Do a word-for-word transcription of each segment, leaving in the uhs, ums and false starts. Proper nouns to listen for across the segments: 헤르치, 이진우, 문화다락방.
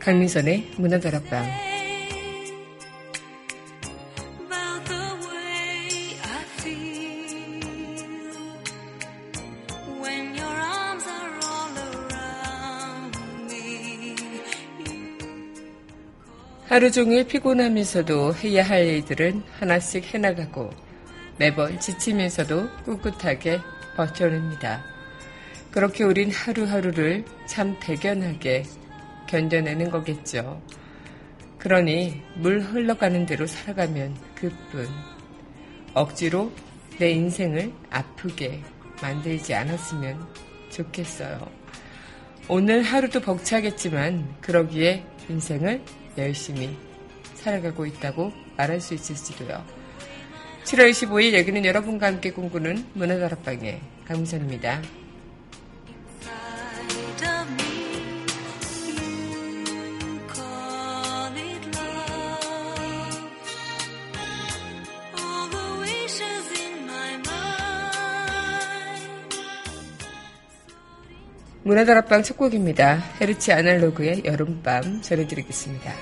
강민선의 문화다락방. 하루 종일 피곤하면서도 해야 할 일들은 하나씩 해나가고 매번 지치면서도 꿋꿋하게 버텨냅니다. 그렇게 우린 하루하루를 참 대견하게 견뎌내는 거겠죠. 그러니 물 흘러가는 대로 살아가면 그뿐, 억지로 내 인생을 아프게 만들지 않았으면 좋겠어요. 오늘 하루도 벅차겠지만 그러기에 인생을 열심히 살아가고 있다고 말할 수 있을지도요. 칠월 이십오일 여기는 여러분과 함께 꿈꾸는 문화다락방의 강민선입니다. 문화다락방 첫 곡입니다. 헤르치 아날로그의 여름밤 전해드리겠습니다.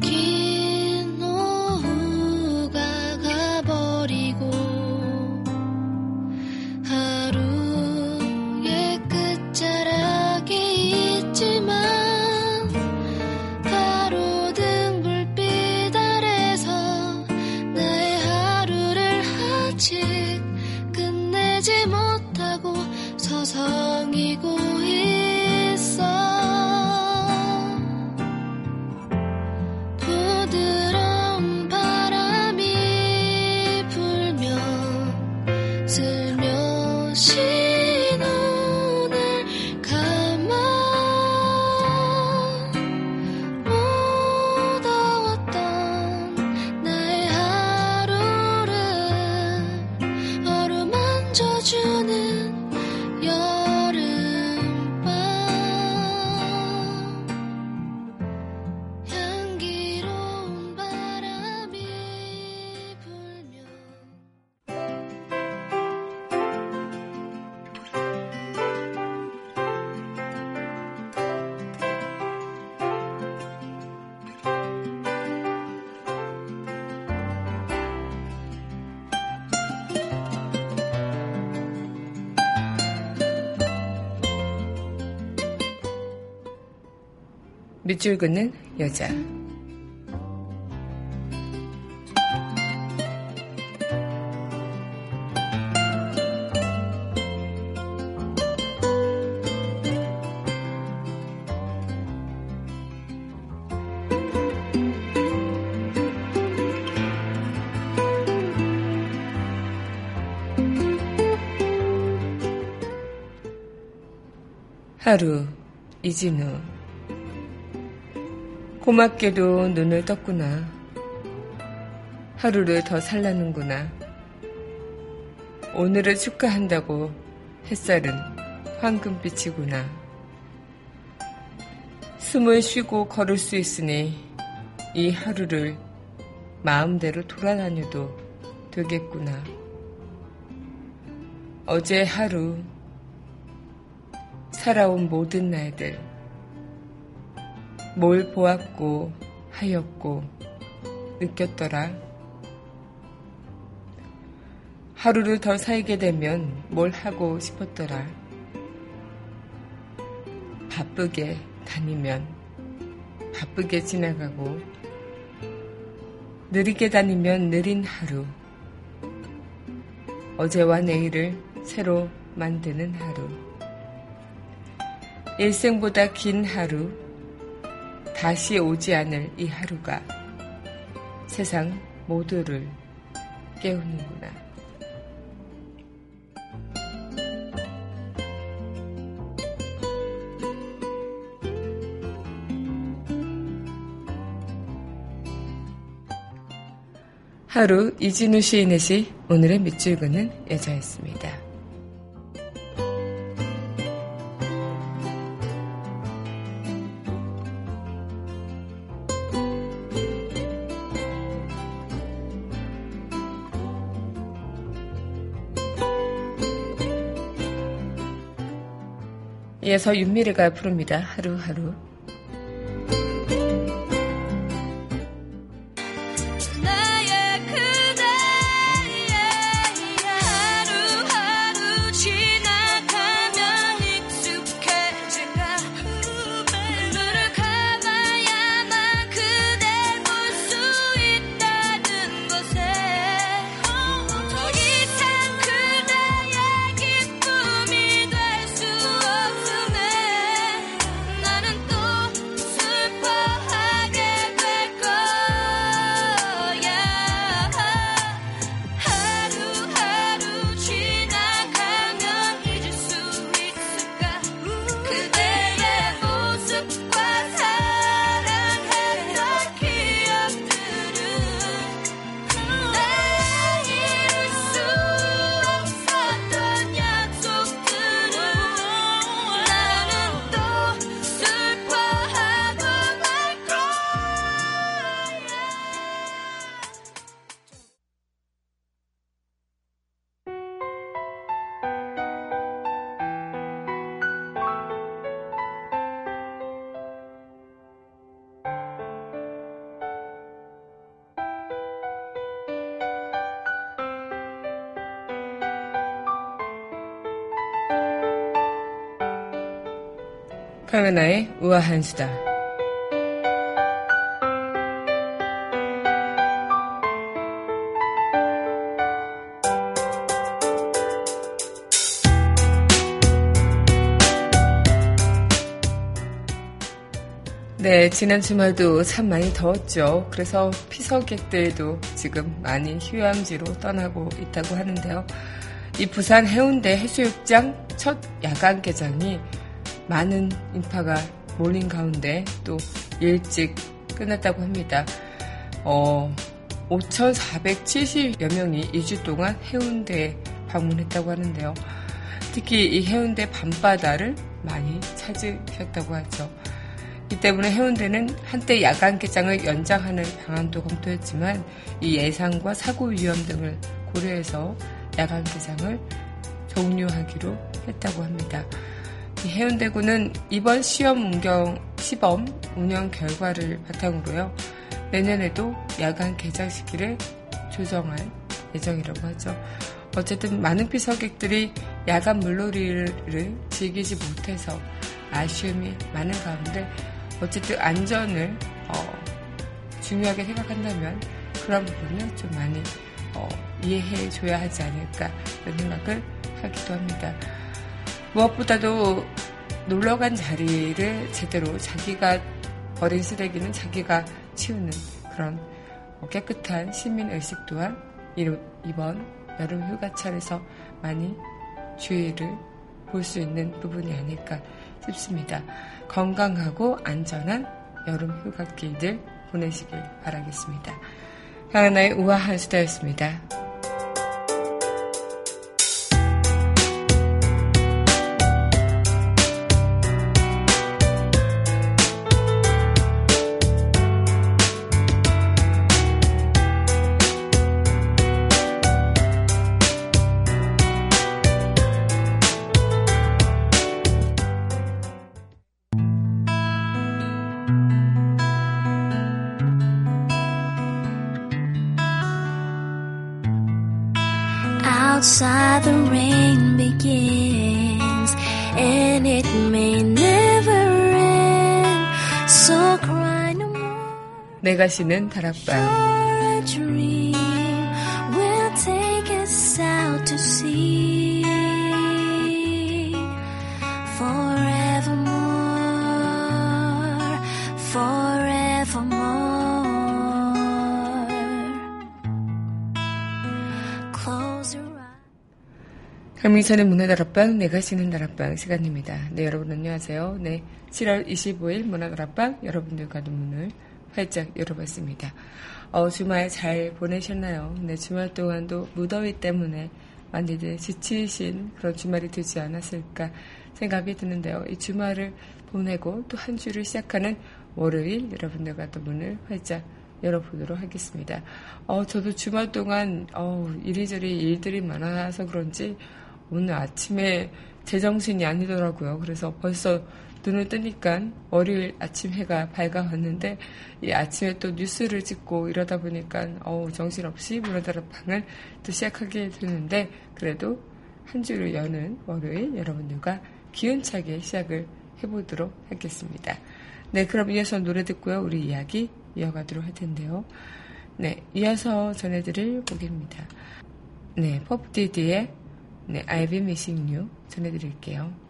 긴 오후가 가버리고 하루의 끝자락이 있지만 끝내지 못하고 서성이고 있어. 부드러운 바람이 불면 슬며시 밑줄 긋는 여자. 하루, 이진우. 고맙게도 눈을 떴구나. 하루를 더 살라는구나. 오늘을 축하한다고 햇살은 황금빛이구나. 숨을 쉬고 걸을 수 있으니 이 하루를 마음대로 돌아다녀도 되겠구나. 어제 하루, 살아온 모든 날들, 뭘 보았고 하였고 느꼈더라. 하루를 더 살게 되면 뭘 하고 싶었더라. 바쁘게 다니면 바쁘게 지나가고, 느리게 다니면 느린 하루, 어제와 내일을 새로 만드는 하루, 일생보다 긴 하루, 다시 오지 않을 이 하루가 세상 모두를 깨우는구나. 하루 이진우 시인의 시, 오늘의 밑줄 그는 여자였습니다. 이어서 윤미래가 부릅니다. 하루하루. 카메나의 우아한 수다. 네, 지난 주말도 참 많이 더웠죠. 그래서 피서객들도 지금 많이 휴양지로 떠나고 있다고 하는데요. 이 부산 해운대 해수욕장 첫 야간 개장이 많은 인파가 몰린 가운데 또 일찍 끝났다고 합니다. 어, 오천사백칠십여 명이 이 주 동안 해운대에 방문했다고 하는데요. 특히 이 해운대 밤바다를 많이 찾으셨다고 하죠. 이 때문에 해운대는 한때 야간 개장을 연장하는 방안도 검토했지만 이 예상과 사고 위험 등을 고려해서 야간 개장을 종료하기로 했다고 합니다. 해운대구는 이번 시험 운영, 시범 운영 결과를 바탕으로요, 내년에도 야간 개장 시기를 조정할 예정이라고 하죠. 어쨌든 많은 피서객들이 야간 물놀이를 즐기지 못해서 아쉬움이 많은 가운데, 어쨌든 안전을 어, 중요하게 생각한다면 그런 부분을 좀 많이 어, 이해해줘야 하지 않을까 이런 생각을 하기도 합니다. 무엇보다도 놀러간 자리를 제대로, 자기가 버린 쓰레기는 자기가 치우는 그런 깨끗한 시민의식 또한 이번 여름 휴가철에서 많이 주의를 볼 수 있는 부분이 아닐까 싶습니다. 건강하고 안전한 여름 휴가길들 보내시길 바라겠습니다. 강하나의 우아한 수다였습니다. Outside the rain begins, and it may never 내가 쉬는 다락방. 강민선의 문화다락방, 내가 쉬는 다락방 시간입니다. 네, 여러분 안녕하세요. 네, 칠월 이십오일 문화다락방 여러분들과 문을 활짝 열어봤습니다. 어, 주말 잘 보내셨나요? 네, 주말 동안도 무더위 때문에 많이 지치신 그런 주말이 되지 않았을까 생각이 드는데요. 이 주말을 보내고 또 한 주를 시작하는 월요일 여러분들과 또 문을 활짝 열어보도록 하겠습니다. 어, 저도 주말 동안 어, 이리저리 일들이 많아서 그런지 오늘 아침에 제정신이 아니더라고요. 그래서 벌써 눈을 뜨니까 월요일 아침 해가 밝아왔는데 이 아침에 또 뉴스를 찍고 이러다 보니까 어우 정신없이 문화다락방을 또 시작하게 되는데 그래도 한 주를 여는 월요일 여러분들과 기운차게 시작을 해보도록 하겠습니다. 네, 그럼 이어서 노래 듣고요. 우리 이야기 이어가도록 할 텐데요. 네, 이어서 전해드릴 곡입니다. 네, 펍디디의 네, I've been missing you 전해드릴게요.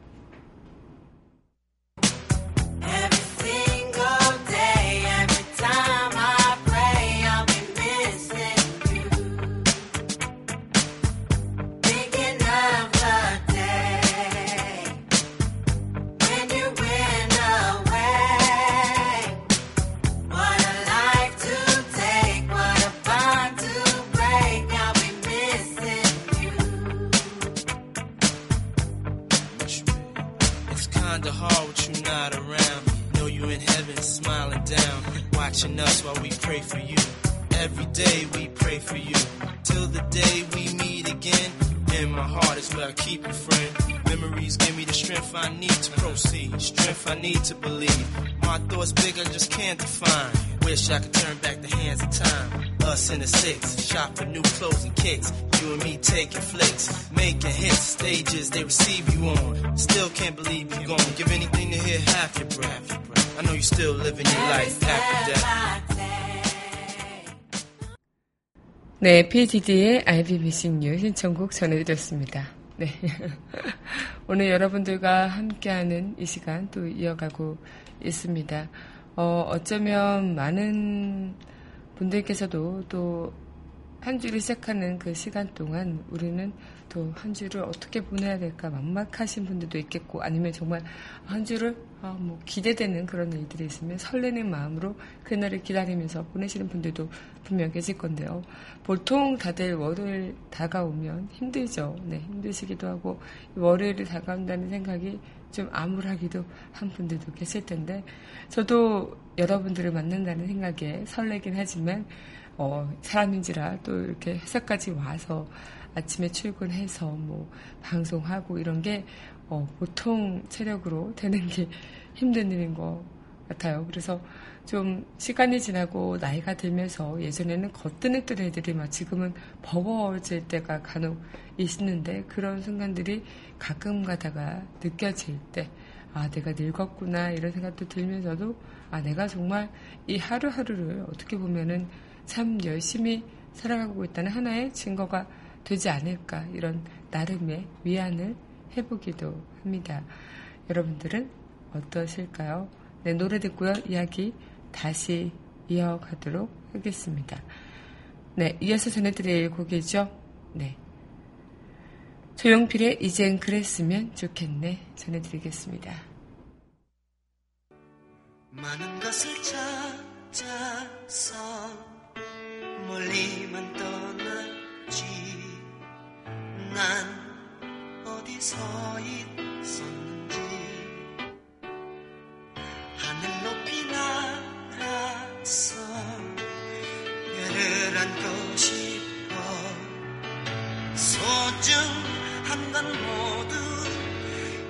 Us while we pray for you. Every day we pray for you. Till the day we meet again. In my heart is where I keep you, friend. Memories give me the strength I need to proceed. Strength I need to believe. My thoughts big, I just can't define. Wish I could turn back the hands of time. Us in the six, shop for new clothes and kicks. You and me taking flicks, making hits, stages they receive you on. Still can't believe you're gone. Give anything to hear half your breath. I know you still living your life after death. 네, 피디디의 I'll be missing you 신청곡 전해드렸습니다. 네, 오늘 여러분들과 함께하는 이 시간 또 이어가고 있습니다. 어, 어쩌면 많은 분들께서도 또 한 주를 시작하는 그 시간 동안 우리는 또 한 주를 어떻게 보내야 될까 막막하신 분들도 있겠고 아니면 정말 한 주를 아 뭐 기대되는 그런 일들이 있으면 설레는 마음으로 그날을 기다리면서 보내시는 분들도 분명 계실 건데요. 보통 다들 월요일 다가오면 힘들죠. 네, 힘드시기도 하고 월요일이 다가온다는 생각이 좀 암울하기도 한 분들도 계실 텐데 저도 여러분들을 만난다는 생각에 설레긴 하지만 어, 사람인지라 또 이렇게 회사까지 와서 아침에 출근해서 뭐 방송하고 이런 게 어, 보통 체력으로 되는 게 힘든 일인 것 같아요. 그래서 좀 시간이 지나고 나이가 들면서 예전에는 거뜬했던 애들이 막 지금은 버거워질 때가 간혹 있는데 그런 순간들이 가끔 가다가 느껴질 때 아, 내가 늙었구나 이런 생각도 들면서도 아, 내가 정말 이 하루하루를 어떻게 보면은 참 열심히 살아가고 있다는 하나의 증거가 되지 않을까 이런 나름의 위안을 해보기도 합니다. 여러분들은 어떠실까요? 네, 노래 듣고요. 이야기 다시 이어가도록 하겠습니다. 네, 이어서 전해드릴 곡이죠. 네, 조용필의 이젠 그랬으면 좋겠네 전해드리겠습니다. 많은 것을 찾아서 멀리만 떠났지 난 어디서 있었는지 하늘 높이 날아서 별을 안고 싶어 소중한 건 모두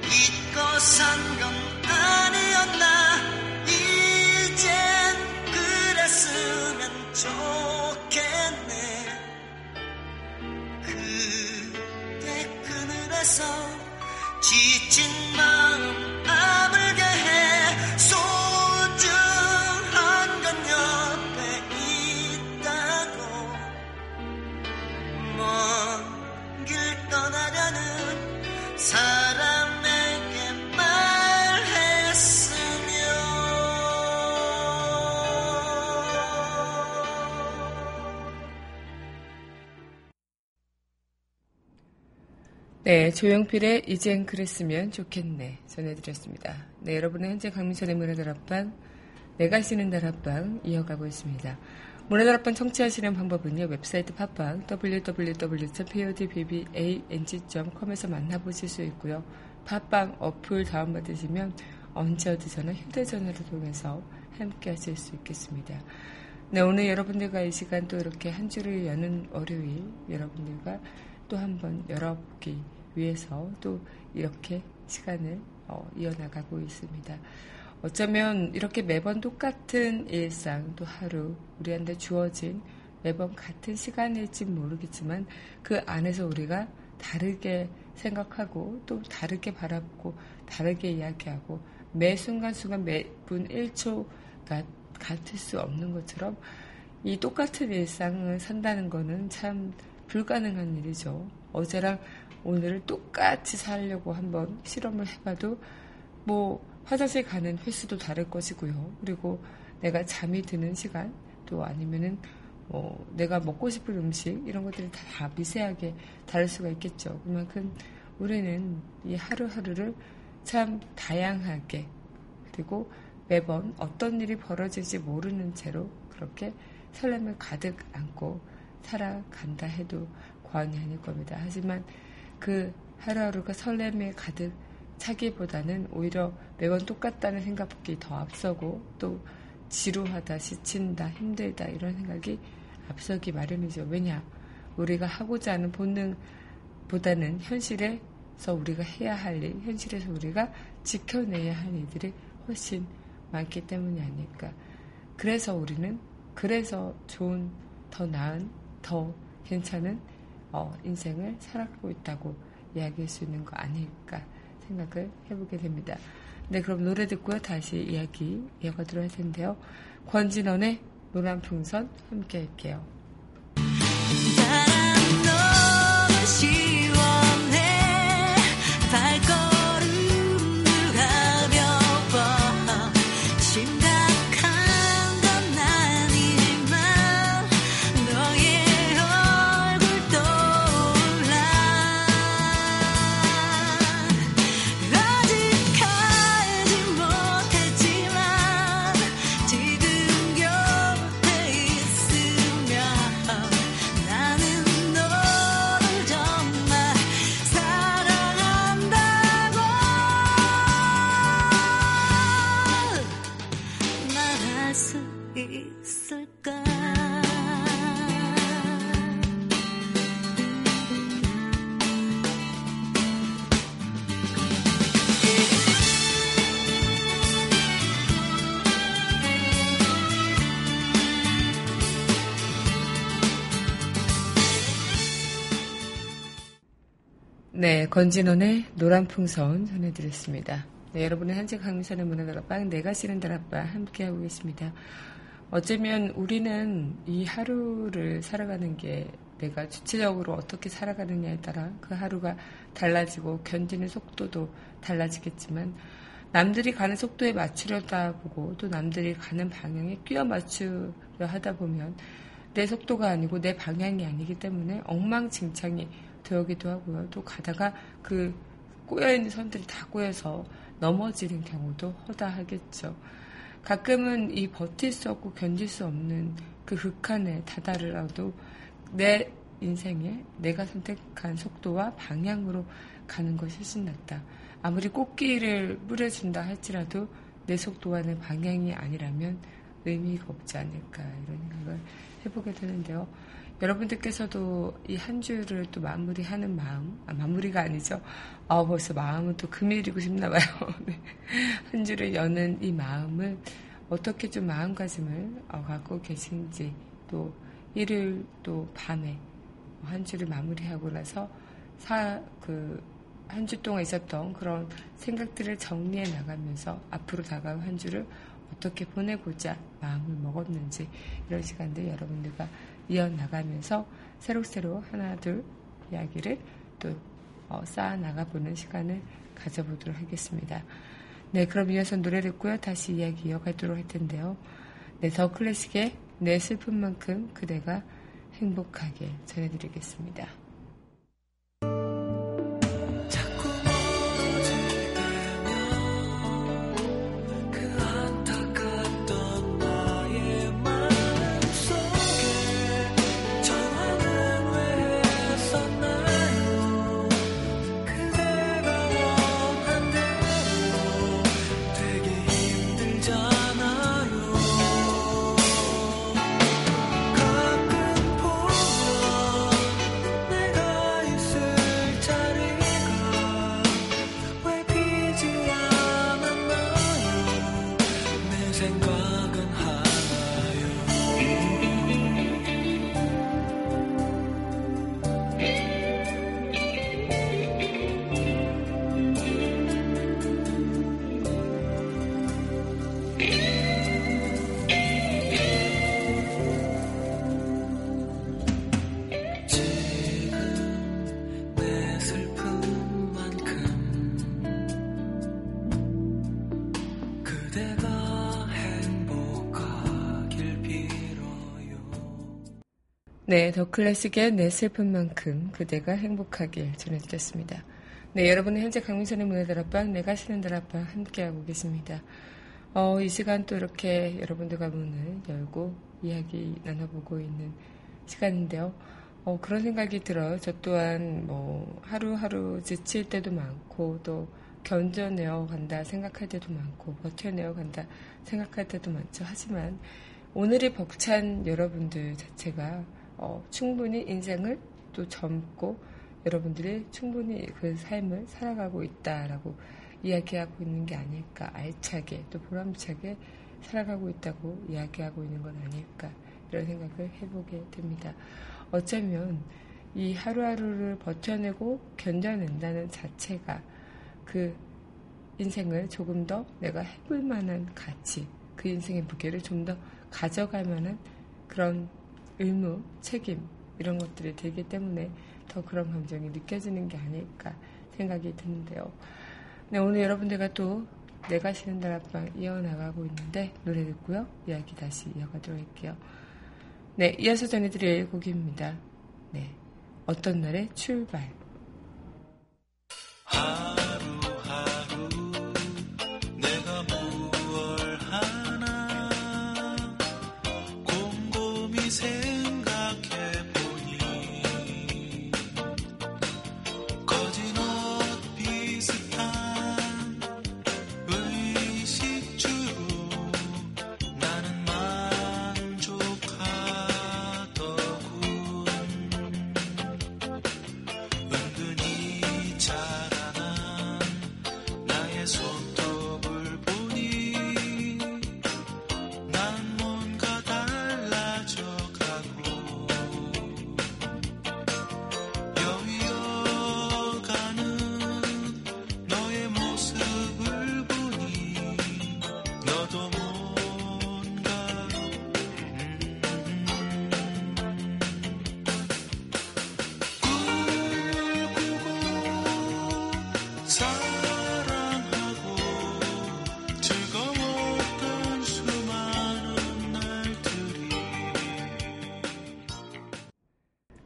잊고 산 건 아니었나 이젠 그랬으면 좋 지친 마음 아물게 해 소중한 건 옆에 네, 조용필의 이젠 그랬으면 좋겠네 전해드렸습니다. 네, 여러분은 현재 강민철의 문화다락방, 내가 쓰는 다락방 이어가고 있습니다. 문화다락방 청취하시는 방법은요, 웹사이트 팟빵 더블유 더블유 더블유 점 페이오디비비에이엔지 점 컴에서 만나보실 수 있고요. 팟빵 어플 다운받으시면 언제 어디서나 휴대전화를 통해서 함께 하실 수 있겠습니다. 네, 오늘 여러분들과 이 시간 또 이렇게 한 주를 여는 월요일, 여러분들과 또 한번 열어보기 위해서 또 이렇게 시간을 어, 이어나가고 있습니다. 어쩌면 이렇게 매번 똑같은 일상, 또 하루 우리한테 주어진 매번 같은 시간일지 모르겠지만 그 안에서 우리가 다르게 생각하고 또 다르게 바라보고 다르게 이야기하고 매 순간순간 매분 일 초가 같을 수 없는 것처럼 이 똑같은 일상을 산다는 거는 참 불가능한 일이죠. 어제랑 오늘을 똑같이 살려고 한번 실험을 해봐도 뭐 화장실 가는 횟수도 다를 것이고요. 그리고 내가 잠이 드는 시간, 또 아니면은 뭐 내가 먹고 싶은 음식, 이런 것들이 다 미세하게 다를 수가 있겠죠. 그만큼 우리는 이 하루하루를 참 다양하게, 그리고 매번 어떤 일이 벌어질지 모르는 채로 그렇게 설렘을 가득 안고 살아간다 해도 과언이 아닐 겁니다. 하지만 그 하루하루가 설렘에 가득 차기보다는 오히려 매번 똑같다는 생각이 더 앞서고, 또 지루하다, 지친다, 힘들다 이런 생각이 앞서기 마련이죠. 왜냐? 우리가 하고자 하는 본능보다는 현실에서 우리가 해야 할 일, 현실에서 우리가 지켜내야 할 일들이 훨씬 많기 때문이 아닐까. 그래서 우리는 그래서 좋은, 더 나은, 더 괜찮은 어, 인생을 살아가고 있다고 이야기할 수 있는 거 아닐까 생각을 해보게 됩니다. 네, 그럼 노래 듣고요. 다시 이야기 이어가도록 할 텐데요. 권진원의 노란 풍선 함께 할게요. 바람 너무 시원해 밝고 네, 권진원의 노란 풍선 전해드렸습니다. 네, 여러분은 현재 강민선의 문화다락방, 내가 쓰는 다락방 함께하고 계십니다. 어쩌면 우리는 이 하루를 살아가는 게 내가 주체적으로 어떻게 살아가느냐에 따라 그 하루가 달라지고 견디는 속도도 달라지겠지만, 남들이 가는 속도에 맞추려다 보고 또 남들이 가는 방향에 끼어 맞추려 하다 보면 내 속도가 아니고 내 방향이 아니기 때문에 엉망진창이 되기도 하고요. 또 가다가 그 꼬여있는 선들이 다 꼬여서 넘어지는 경우도 허다하겠죠. 가끔은 이 버틸 수 없고 견딜 수 없는 그 극한에 다다르라도 내 인생에 내가 선택한 속도와 방향으로 가는 것이 훨씬 낫다. 아무리 꽃길을 뿌려준다 할지라도 내 속도와 내 방향이 아니라면 의미가 없지 않을까, 이런 생각을 해보게 되는데요. 여러분들께서도 이 한 주를 또 마무리하는 마음, 아, 마무리가 아니죠. 아, 벌써 마음은 또 금일이고 싶나봐요. 한 주를 여는 이 마음을 어떻게 좀 마음가짐을 어, 갖고 계신지, 또 일요일 또 밤에 한 주를 마무리하고 나서 사, 그, 한 주 동안 있었던 그런 생각들을 정리해 나가면서 앞으로 다가올 한 주를 어떻게 보내고자 마음을 먹었는지, 이런 시간들 여러분들과 이어나가면서 새록새록 하나 둘 이야기를 또 어, 쌓아나가보는 시간을 가져보도록 하겠습니다. 네, 그럼 이어서 노래 듣고요. 다시 이야기 이어가도록 할 텐데요. 네, 더 클래식의 내 슬픈 만큼 그대가 행복하게 전해드리겠습니다. 네, 더 클래식의 내 슬픈 만큼 그대가 행복하길 전해드렸습니다. 네, 여러분은 현재 강민선의 문화다락방, 내가 쓰는 다락방 함께하고 계십니다. 어, 이 시간 또 이렇게 여러분들과 문을 열고 이야기 나눠보고 있는 시간인데요. 어, 그런 생각이 들어요. 저 또한 뭐 하루하루 지칠 때도 많고 또 견뎌내어 간다 생각할 때도 많고 버텨내어 간다 생각할 때도 많죠. 하지만 오늘이 벅찬 여러분들 자체가 어, 충분히 인생을 또 젊고 여러분들이 충분히 그 삶을 살아가고 있다라고 이야기하고 있는 게 아닐까, 알차게 또 보람차게 살아가고 있다고 이야기하고 있는 건 아닐까, 이런 생각을 해보게 됩니다. 어쩌면 이 하루하루를 버텨내고 견뎌낸다는 자체가 그 인생을 조금 더 내가 해볼 만한 가치, 그 인생의 무게를 좀 더 가져갈 만한 그런 의무, 책임 이런 것들이 되기 때문에 더 그런 감정이 느껴지는 게 아닐까 생각이 드는데요. 네, 오늘 여러분들과 또 내가 쉬는 다락방 이어나가고 있는데 노래 듣고요. 이야기 다시 이어가도록 할게요. 네, 이어서 전해드릴 곡입니다. 네, 어떤 날의 출발.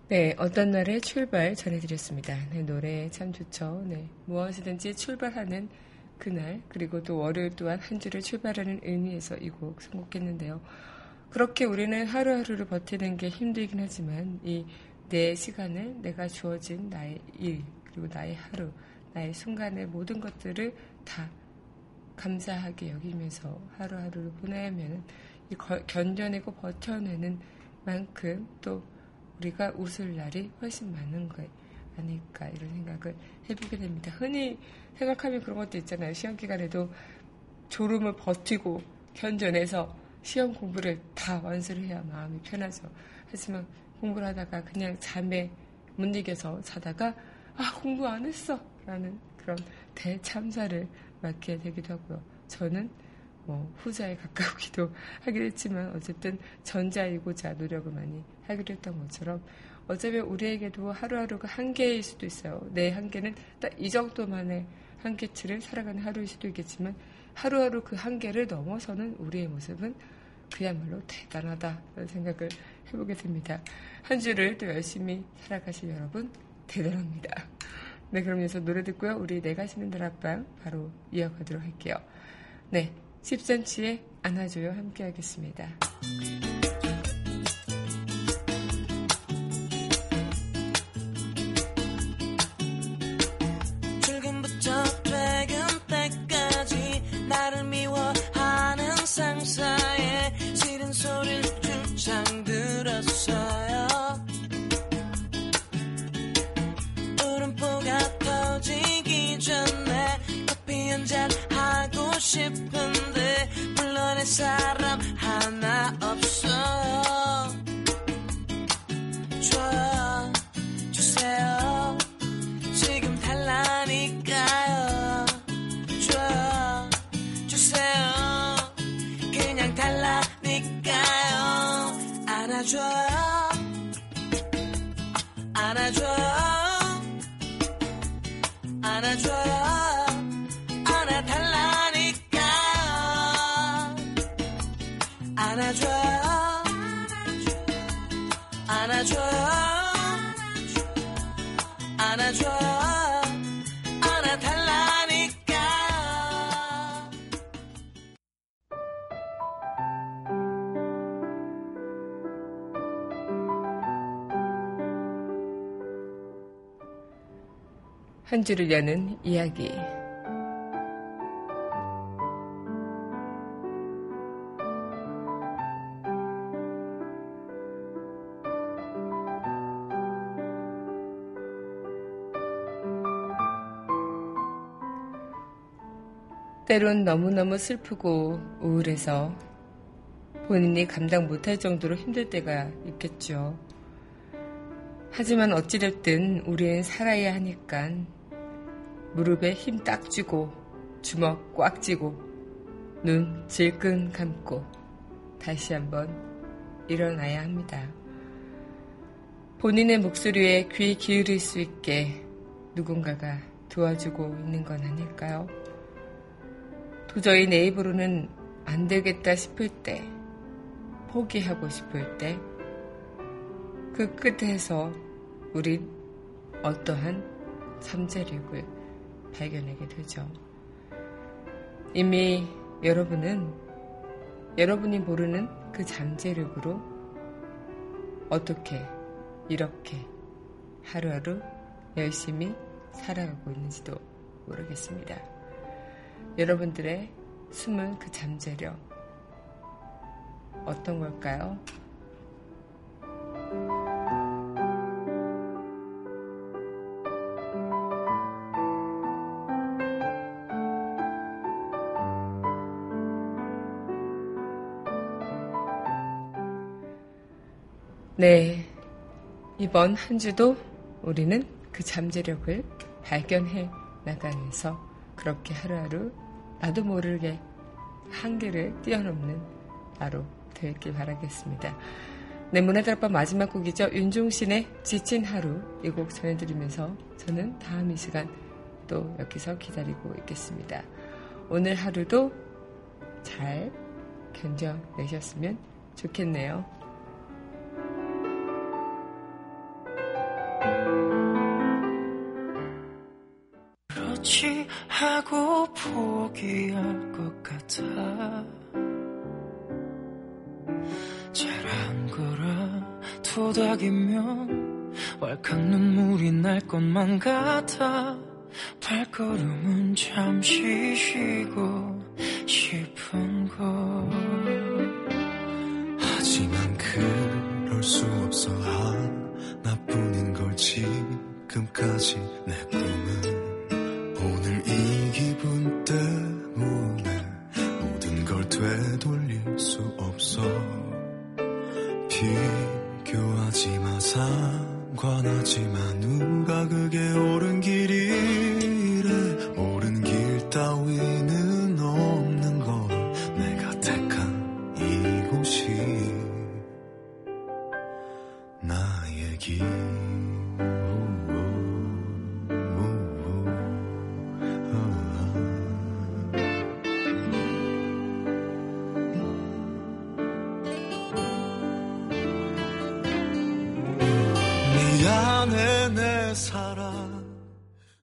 네, 어떤 날의 출발 전해드렸습니다. 네, 노래 참 좋죠. 네, 무엇이든지 출발하는 그날, 그리고 또 월요일 또한 한 주를 출발하는 의미에서 이 곡 선곡했는데요. 그렇게 우리는 하루하루를 버티는 게 힘들긴 하지만 이 내 시간을, 내가 주어진 나의 일, 그리고 나의 하루, 나의 순간의 모든 것들을 다 감사하게 여기면서 하루하루를 보내면 이 견뎌내고 버텨내는 만큼 또 우리가 웃을 날이 훨씬 많은 거 아닐까, 이런 생각을 해보게 됩니다. 흔히 생각하면 그런 것도 있잖아요. 시험 기간에도 졸음을 버티고 견뎌내서 시험 공부를 다 완수를 해야 마음이 편하죠. 하지만 공부를 하다가 그냥 잠에 못 이겨서 자다가 아, 공부 안 했어! 라는 그런 대참사를 맞게 되기도 하고요. 저는 뭐 후자에 가까우기도 하긴 했지만 어쨌든 전자이고자 노력을 많이 하기로 했던 것처럼 어쩌면 우리에게도 하루하루가 한계일 수도 있어요. 내 한계는 딱 이 정도만의 한계치를 살아가는 하루일 수도 있겠지만 하루하루 그 한계를 넘어서는 우리의 모습은 그야말로 대단하다 라는 생각을 해보게 됩니다. 한 주를 또 열심히 살아가신 여러분 대단합니다. 네, 그럼 여기서 노래 듣고요. 우리 내가 쉬는 다락방 바로 이어가도록 할게요. 네, 십 센티미터에 안아줘요 함께 하겠습니다. 싶은데 불러낼 사람 하나 없어. 줘 주세요. 지금 달라니까요. 줘 주세요. 그냥 달라니까요. 안아줘요. 안아줘요. 안아줘요. 안아줘, 안아달라니까. 한 주를 여는 이야기. 때론 너무너무 슬프고 우울해서 본인이 감당 못할 정도로 힘들 때가 있겠죠. 하지만 어찌됐든 우리는 살아야 하니까 무릎에 힘 딱 쥐고 주먹 꽉 쥐고 눈 질끈 감고 다시 한번 일어나야 합니다. 본인의 목소리에 귀 기울일 수 있게 누군가가 도와주고 있는 건 아닐까요? 도저히 내 입으로는 안 되겠다 싶을 때, 포기하고 싶을 때, 그 끝에서 우린 어떠한 잠재력을 발견하게 되죠. 이미 여러분은 여러분이 모르는 그 잠재력으로 어떻게 이렇게 하루하루 열심히 살아가고 있는지도 모르겠습니다. 여러분들의 숨은 그 잠재력 어떤 걸까요? 네, 이번 한 주도 우리는 그 잠재력을 발견해 나가면서 그렇게 하루하루 나도 모르게 한계를 뛰어넘는 나로 되길 바라겠습니다. 네, 문화다락방 마지막 곡이죠. 윤종신의 지친 하루, 이 곡 전해드리면서 저는 다음 이 시간 또 여기서 기다리고 있겠습니다. 오늘 하루도 잘 견뎌내셨으면 좋겠네요. 하고 포기할 것 같아. 잘한 거라 토닥이면 왈칵 눈물이 날 것만 같아. 발걸음은 잠시 쉬고 싶은 걸. 하지만 그럴 수 없어. 하나뿐인 걸 지금까지 내 꿈은. 오늘 이 기분 때문에 모든 걸 되돌릴 수 없어. 비교하지 마, 상관하지 마. 누가 그게 옳은 길이래. 옳은 길 따위는 없는 걸. 내가 택한 이곳이 나에게 내 안에 내 사랑